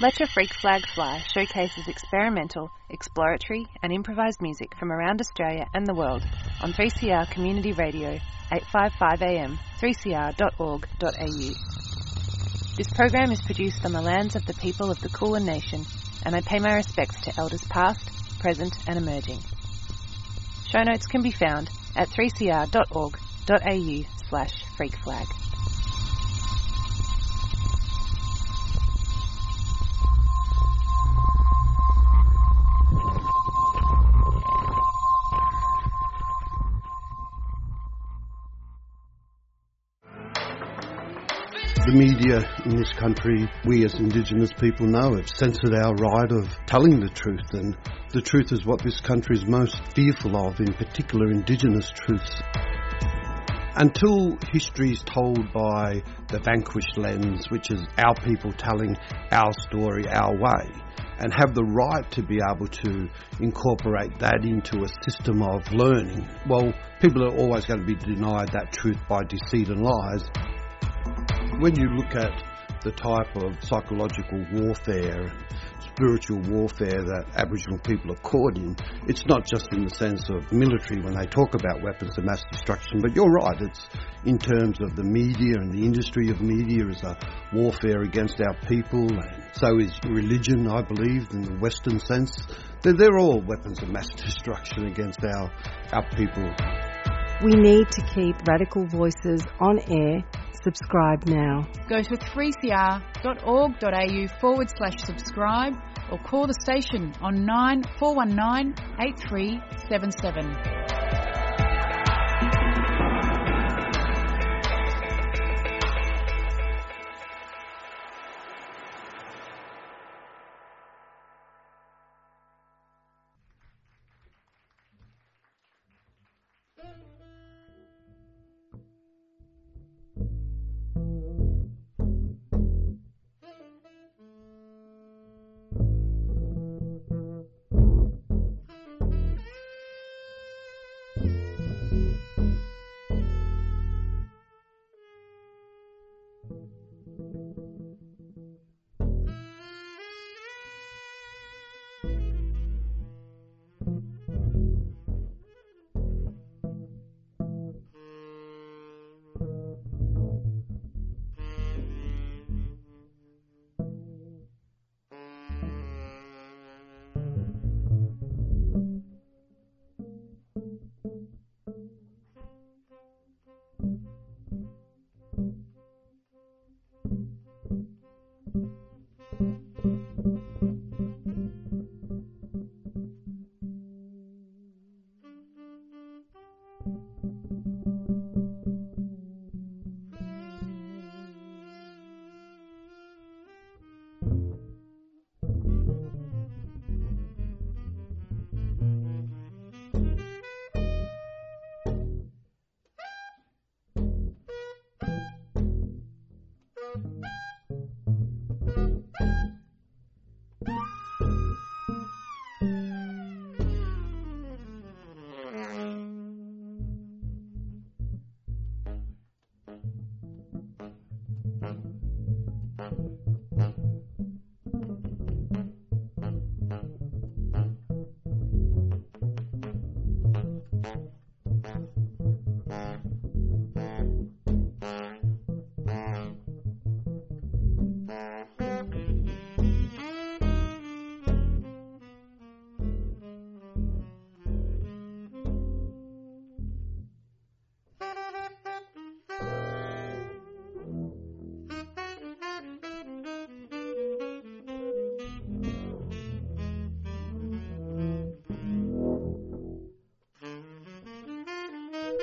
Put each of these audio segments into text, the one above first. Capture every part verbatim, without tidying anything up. Let Your Freak Flag Fly showcases experimental, exploratory and improvised music from around Australia and the world on three C R Community Radio, eight fifty-five A M, three c r dot org dot a u. This program is produced on the lands of the people of the Kulin Nation, and I pay my respects to Elders past, present and emerging. Show notes can be found at three c r dot org dot a u slash freak flag. The media in this country, we as Indigenous people know, have censored our right of telling the truth, and the truth is what this country is most fearful of, in particular Indigenous truths. Until history is told by the vanquished lens, which is our people telling our story our way, and have the right to be able to incorporate that into a system of learning, well, people are always going to be denied that truth by deceit and lies. When you look at the type of psychological warfare and spiritual warfare that Aboriginal people are caught in, it's not just in the sense of military when they talk about weapons of mass destruction, but you're right, it's in terms of the media, and the industry of media is a warfare against our people, and so is religion, I believe, in the Western sense. They're, they're all weapons of mass destruction against our, our people. We need to keep radical voices on air. Subscribe now. Go to three c r dot org.au forward slash subscribe or call the station on nine four one nine eight three seven seven.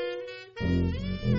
Thank you.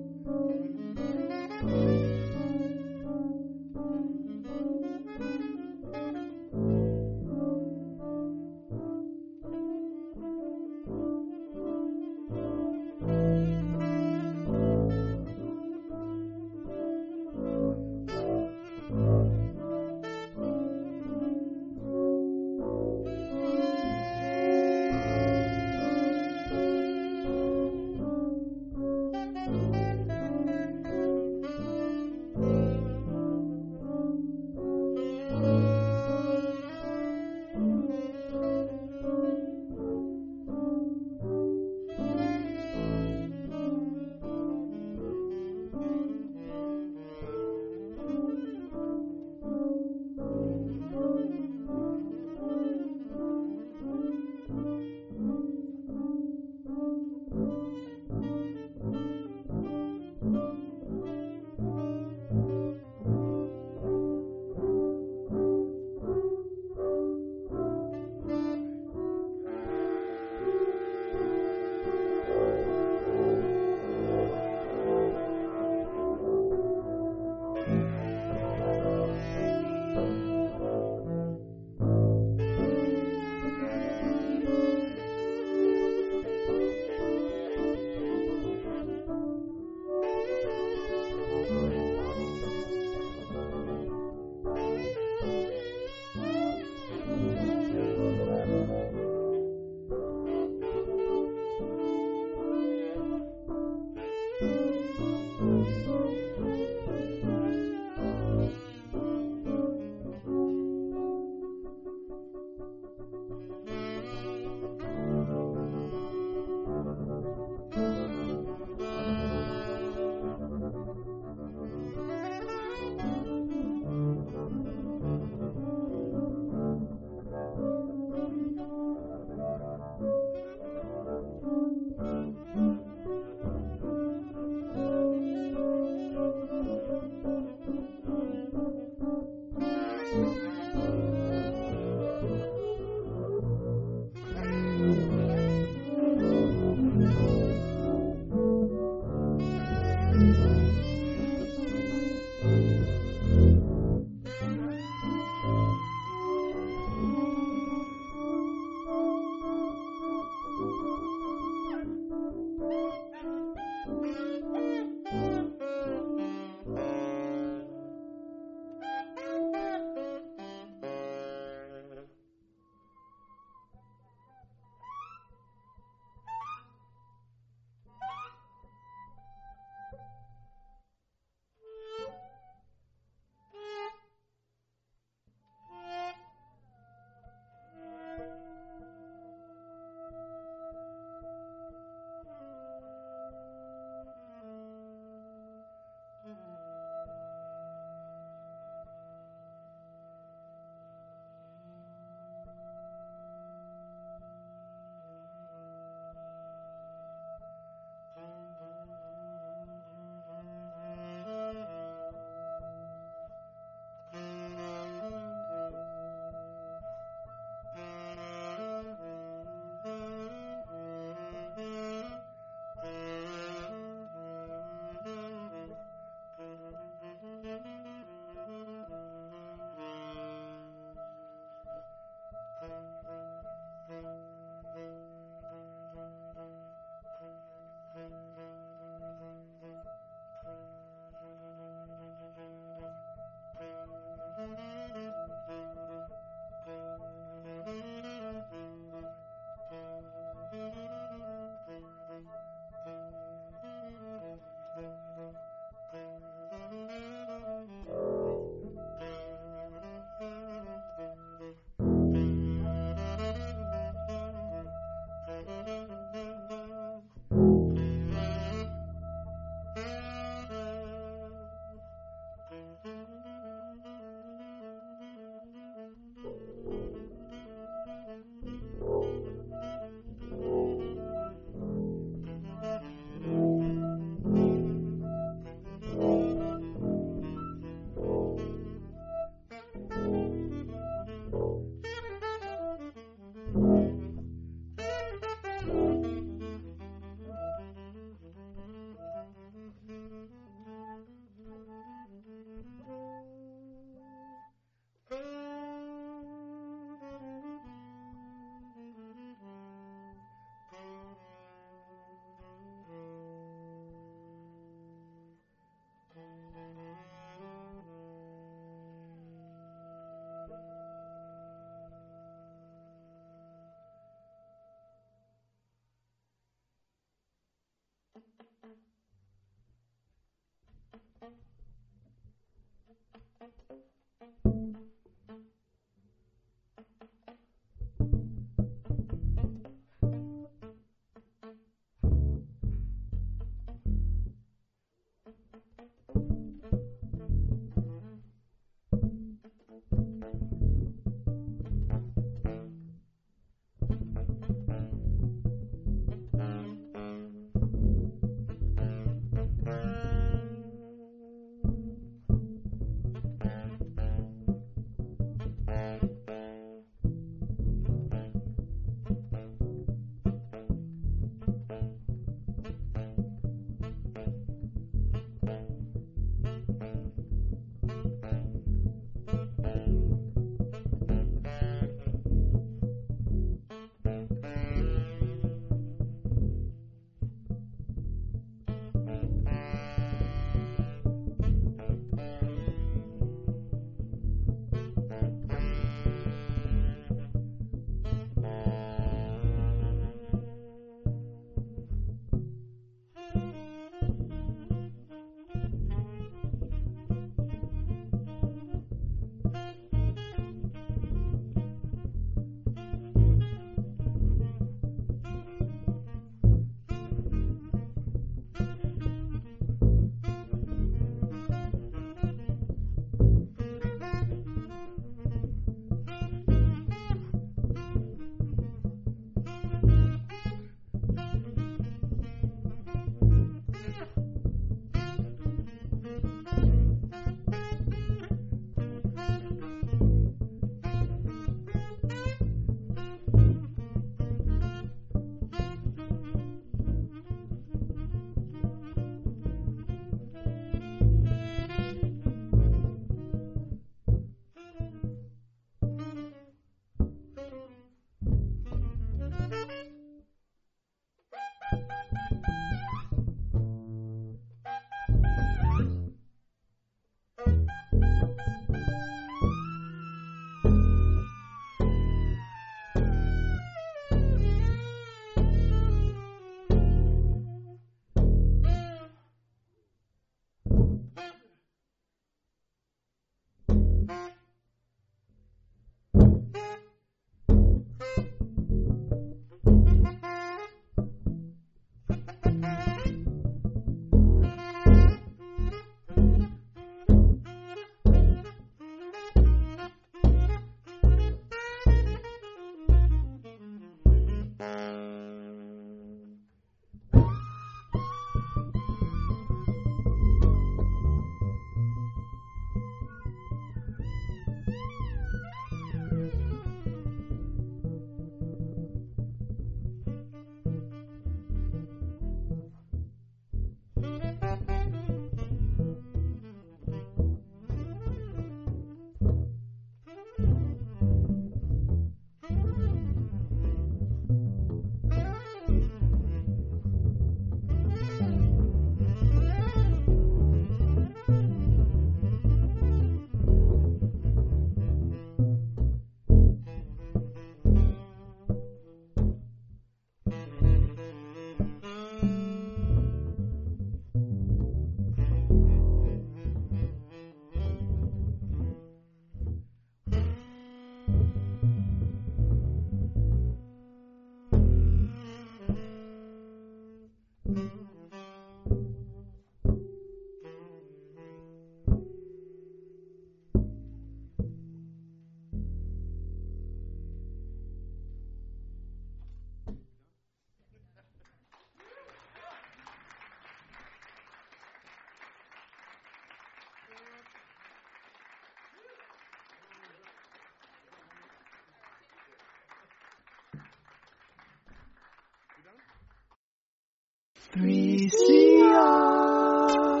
three C R.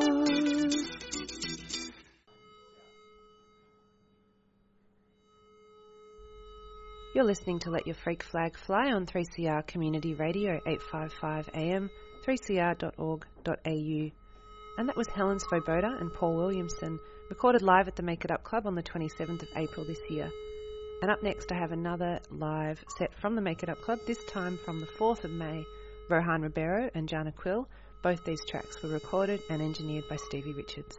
You're listening to Let Your Freak Flag Fly on three C R Community Radio, eight fifty-five A M, three c r dot org dot a u. And that was Helen Svoboda and Paul Williamson, recorded live at the Make It Up Club on the twenty-seventh of April this year. And up next I have another live set from the Make It Up Club, this time from the fourth of May. Rohan Ribeiro and Jana Quill, both these tracks were recorded and engineered by Stevie Richards.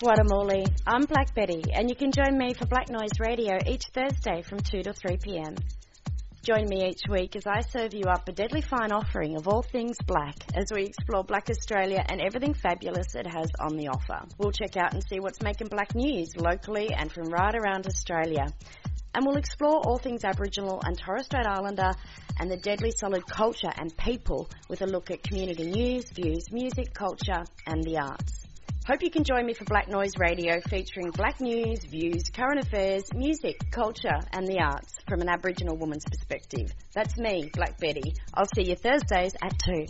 Guatemala. I'm Black Betty, and you can join me for Black Noise Radio each Thursday from two to three p.m. Join me each week as I serve you up a deadly fine offering of all things black as we explore Black Australia and everything fabulous it has on the offer. We'll check out and see what's making black news locally and from right around Australia. And we'll explore all things Aboriginal and Torres Strait Islander and the deadly solid culture and people with a look at community news, views, music, culture and the arts. Hope you can join me for Black Noise Radio, featuring black news, views, current affairs, music, culture and the arts from an Aboriginal woman's perspective. That's me, Black Betty. I'll see you Thursdays at two.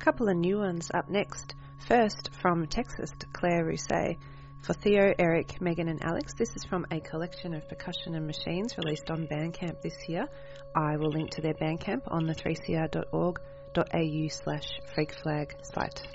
Couple of new ones up next. First, from Texas, to Claire Rousset. For Theo, Eric, Megan and Alex, this is from a collection of percussion and machines released on Bandcamp this year. I will link to their Bandcamp on the three c r dot org dot a u slash freak flag site.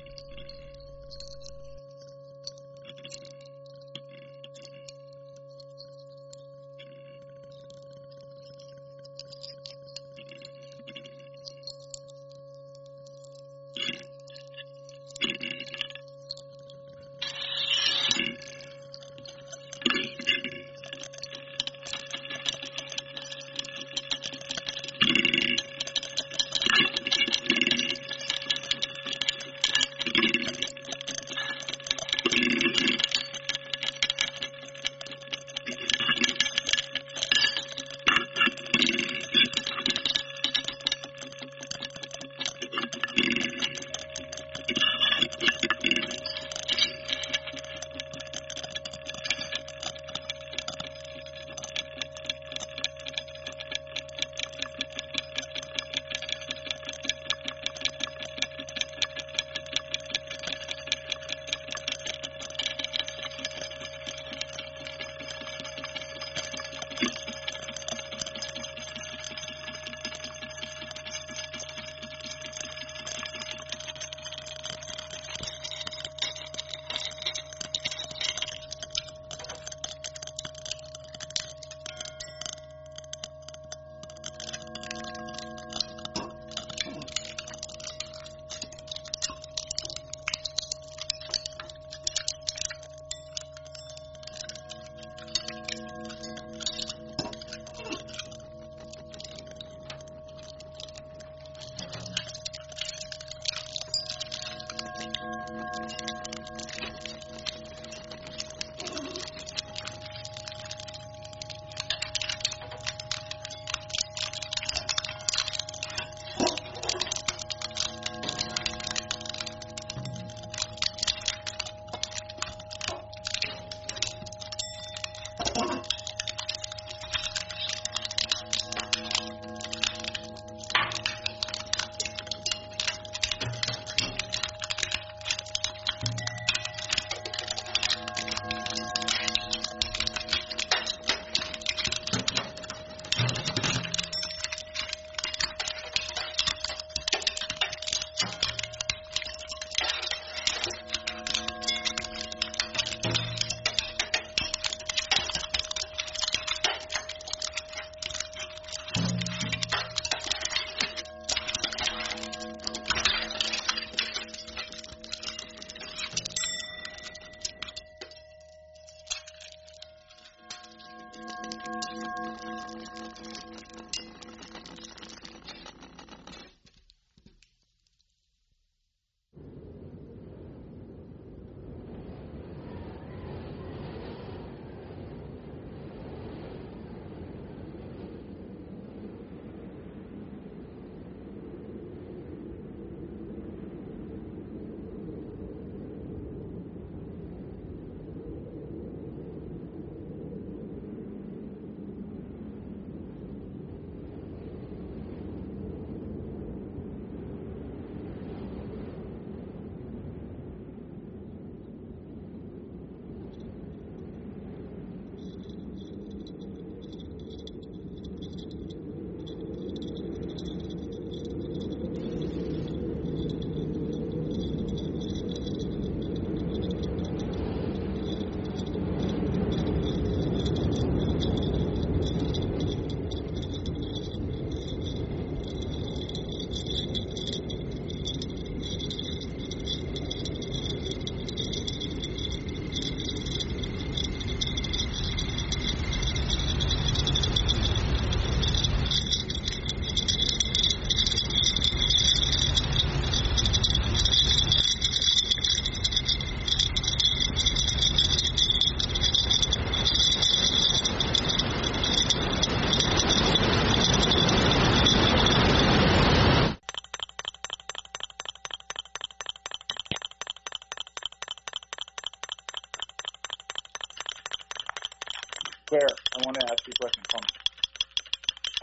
Claire, I want to ask you a question. From,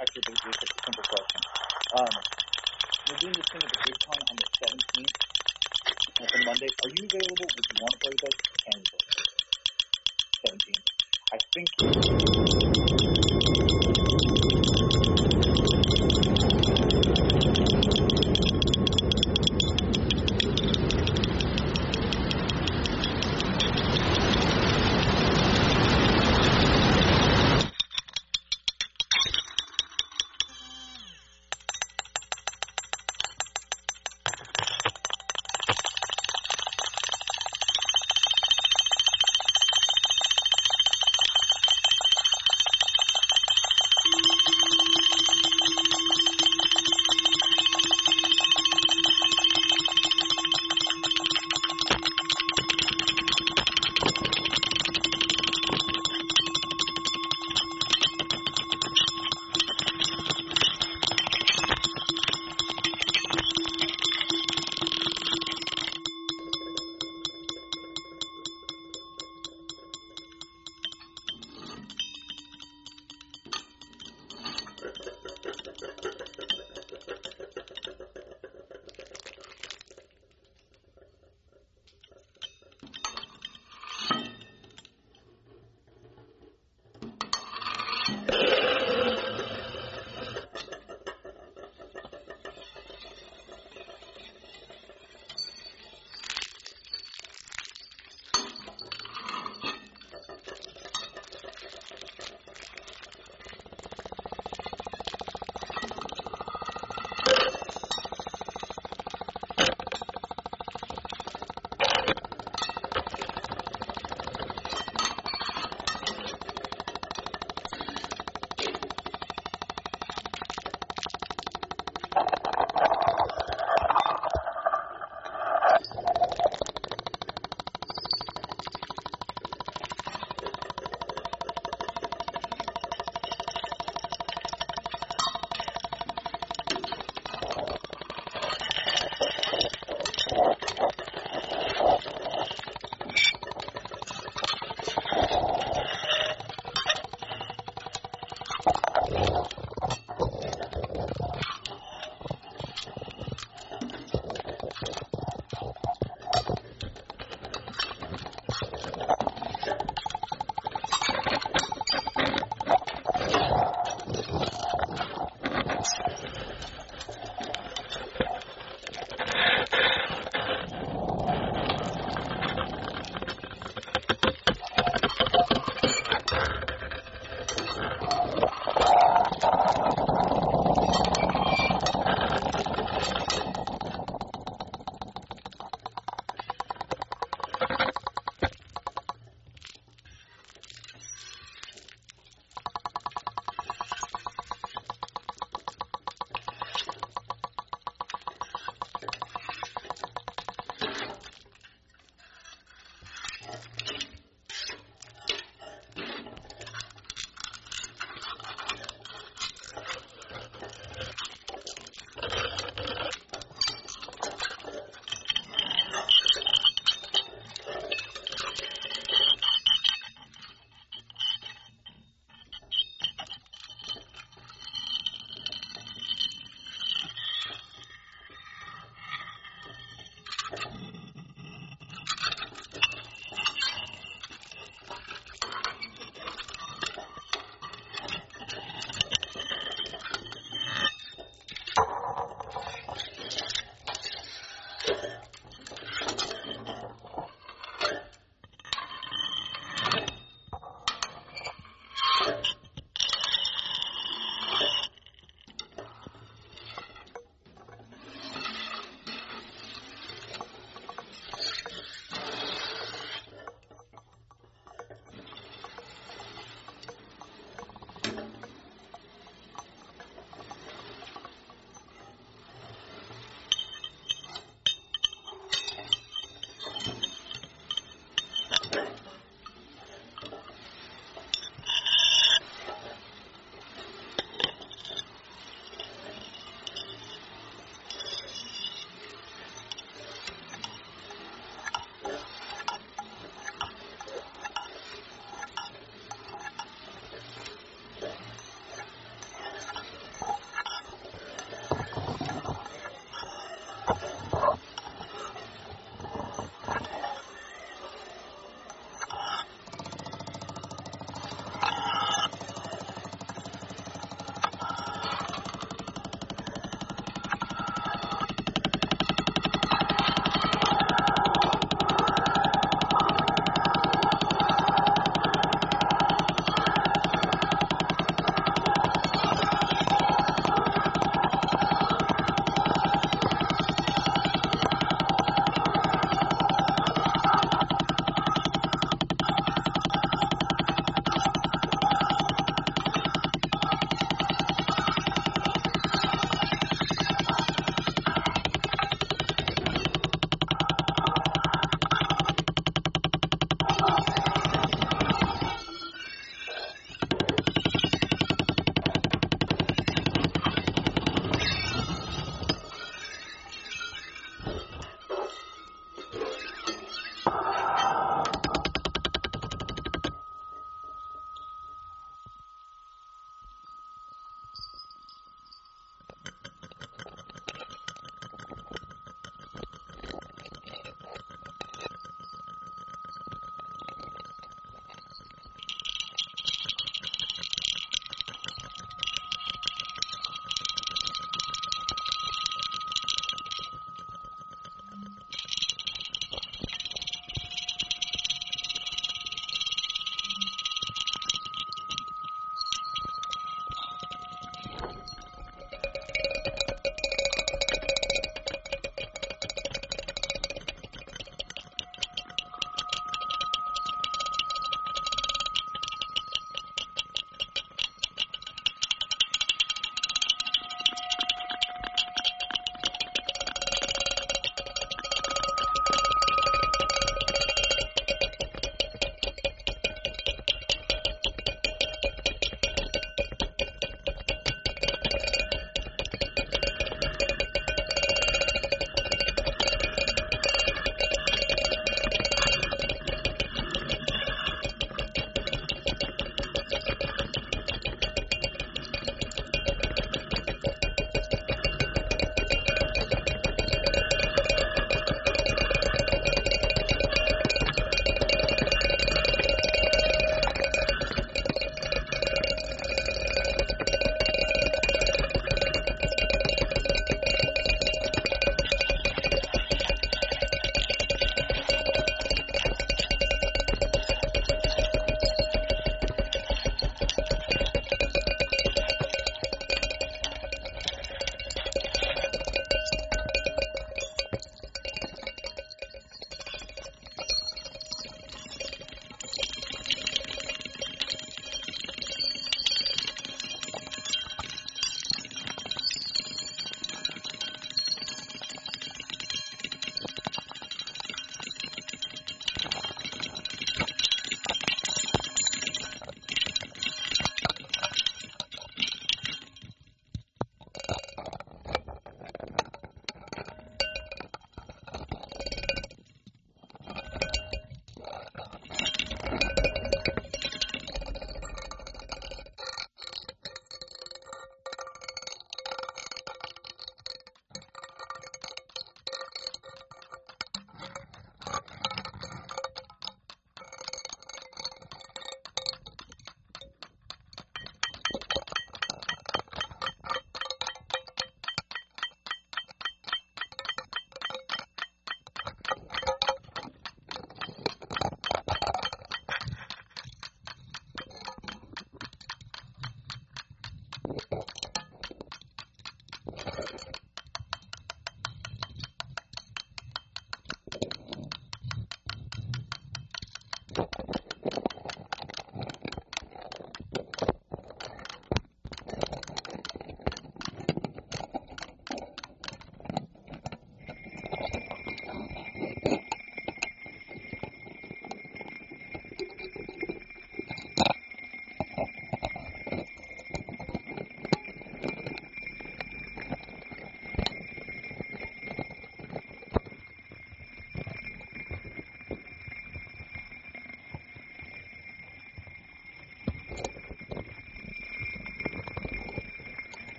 actually, this is a simple question. Um, we're doing this thing at the BigCon on the seventeenth, on the Monday. Are you available? Would you want to play with us? And seventeenth. I think...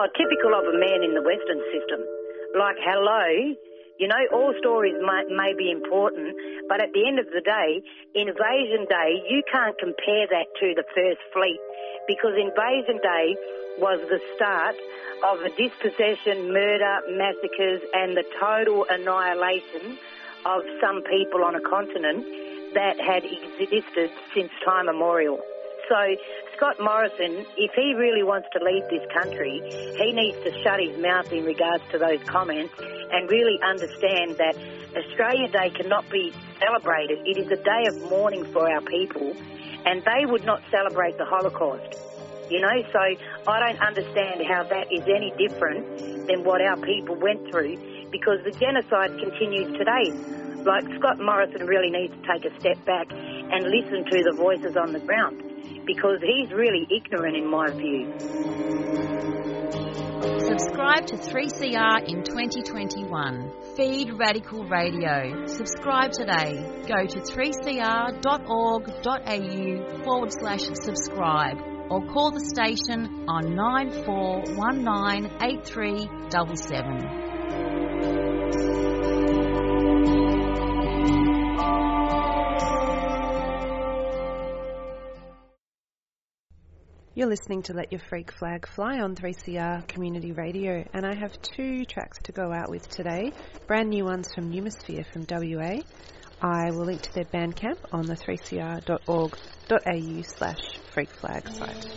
Oh, typical of a man in the Western system. Like, hello, you know, all stories may, may be important, but at the end of the day, Invasion Day, you can't compare that to the First Fleet, because Invasion Day was the start of the dispossession, murder, massacres and the total annihilation of some people on a continent that had existed since time immemorial. So Scott Morrison, if he really wants to lead this country, he needs to shut his mouth in regards to those comments and really understand that Australia Day cannot be celebrated. It is a day of mourning for our people, and they would not celebrate the Holocaust. You know, so I don't understand how that is any different than what our people went through, because the genocide continues today. Like, Scott Morrison really needs to take a step back and listen to the voices on the ground, because he's really ignorant in my view. Subscribe to three C R in twenty twenty-one. Feed Radical Radio. Subscribe today. Go to three c r dot org.au forward slash subscribe or call the station on nine four one nine eight three seven seven. You're listening to Let Your Freak Flag Fly on three C R Community Radio, and I have two tracks to go out with today, brand new ones from Numisphere from W A. I will link to their Bandcamp on the three c r dot org.au slash freak flag site.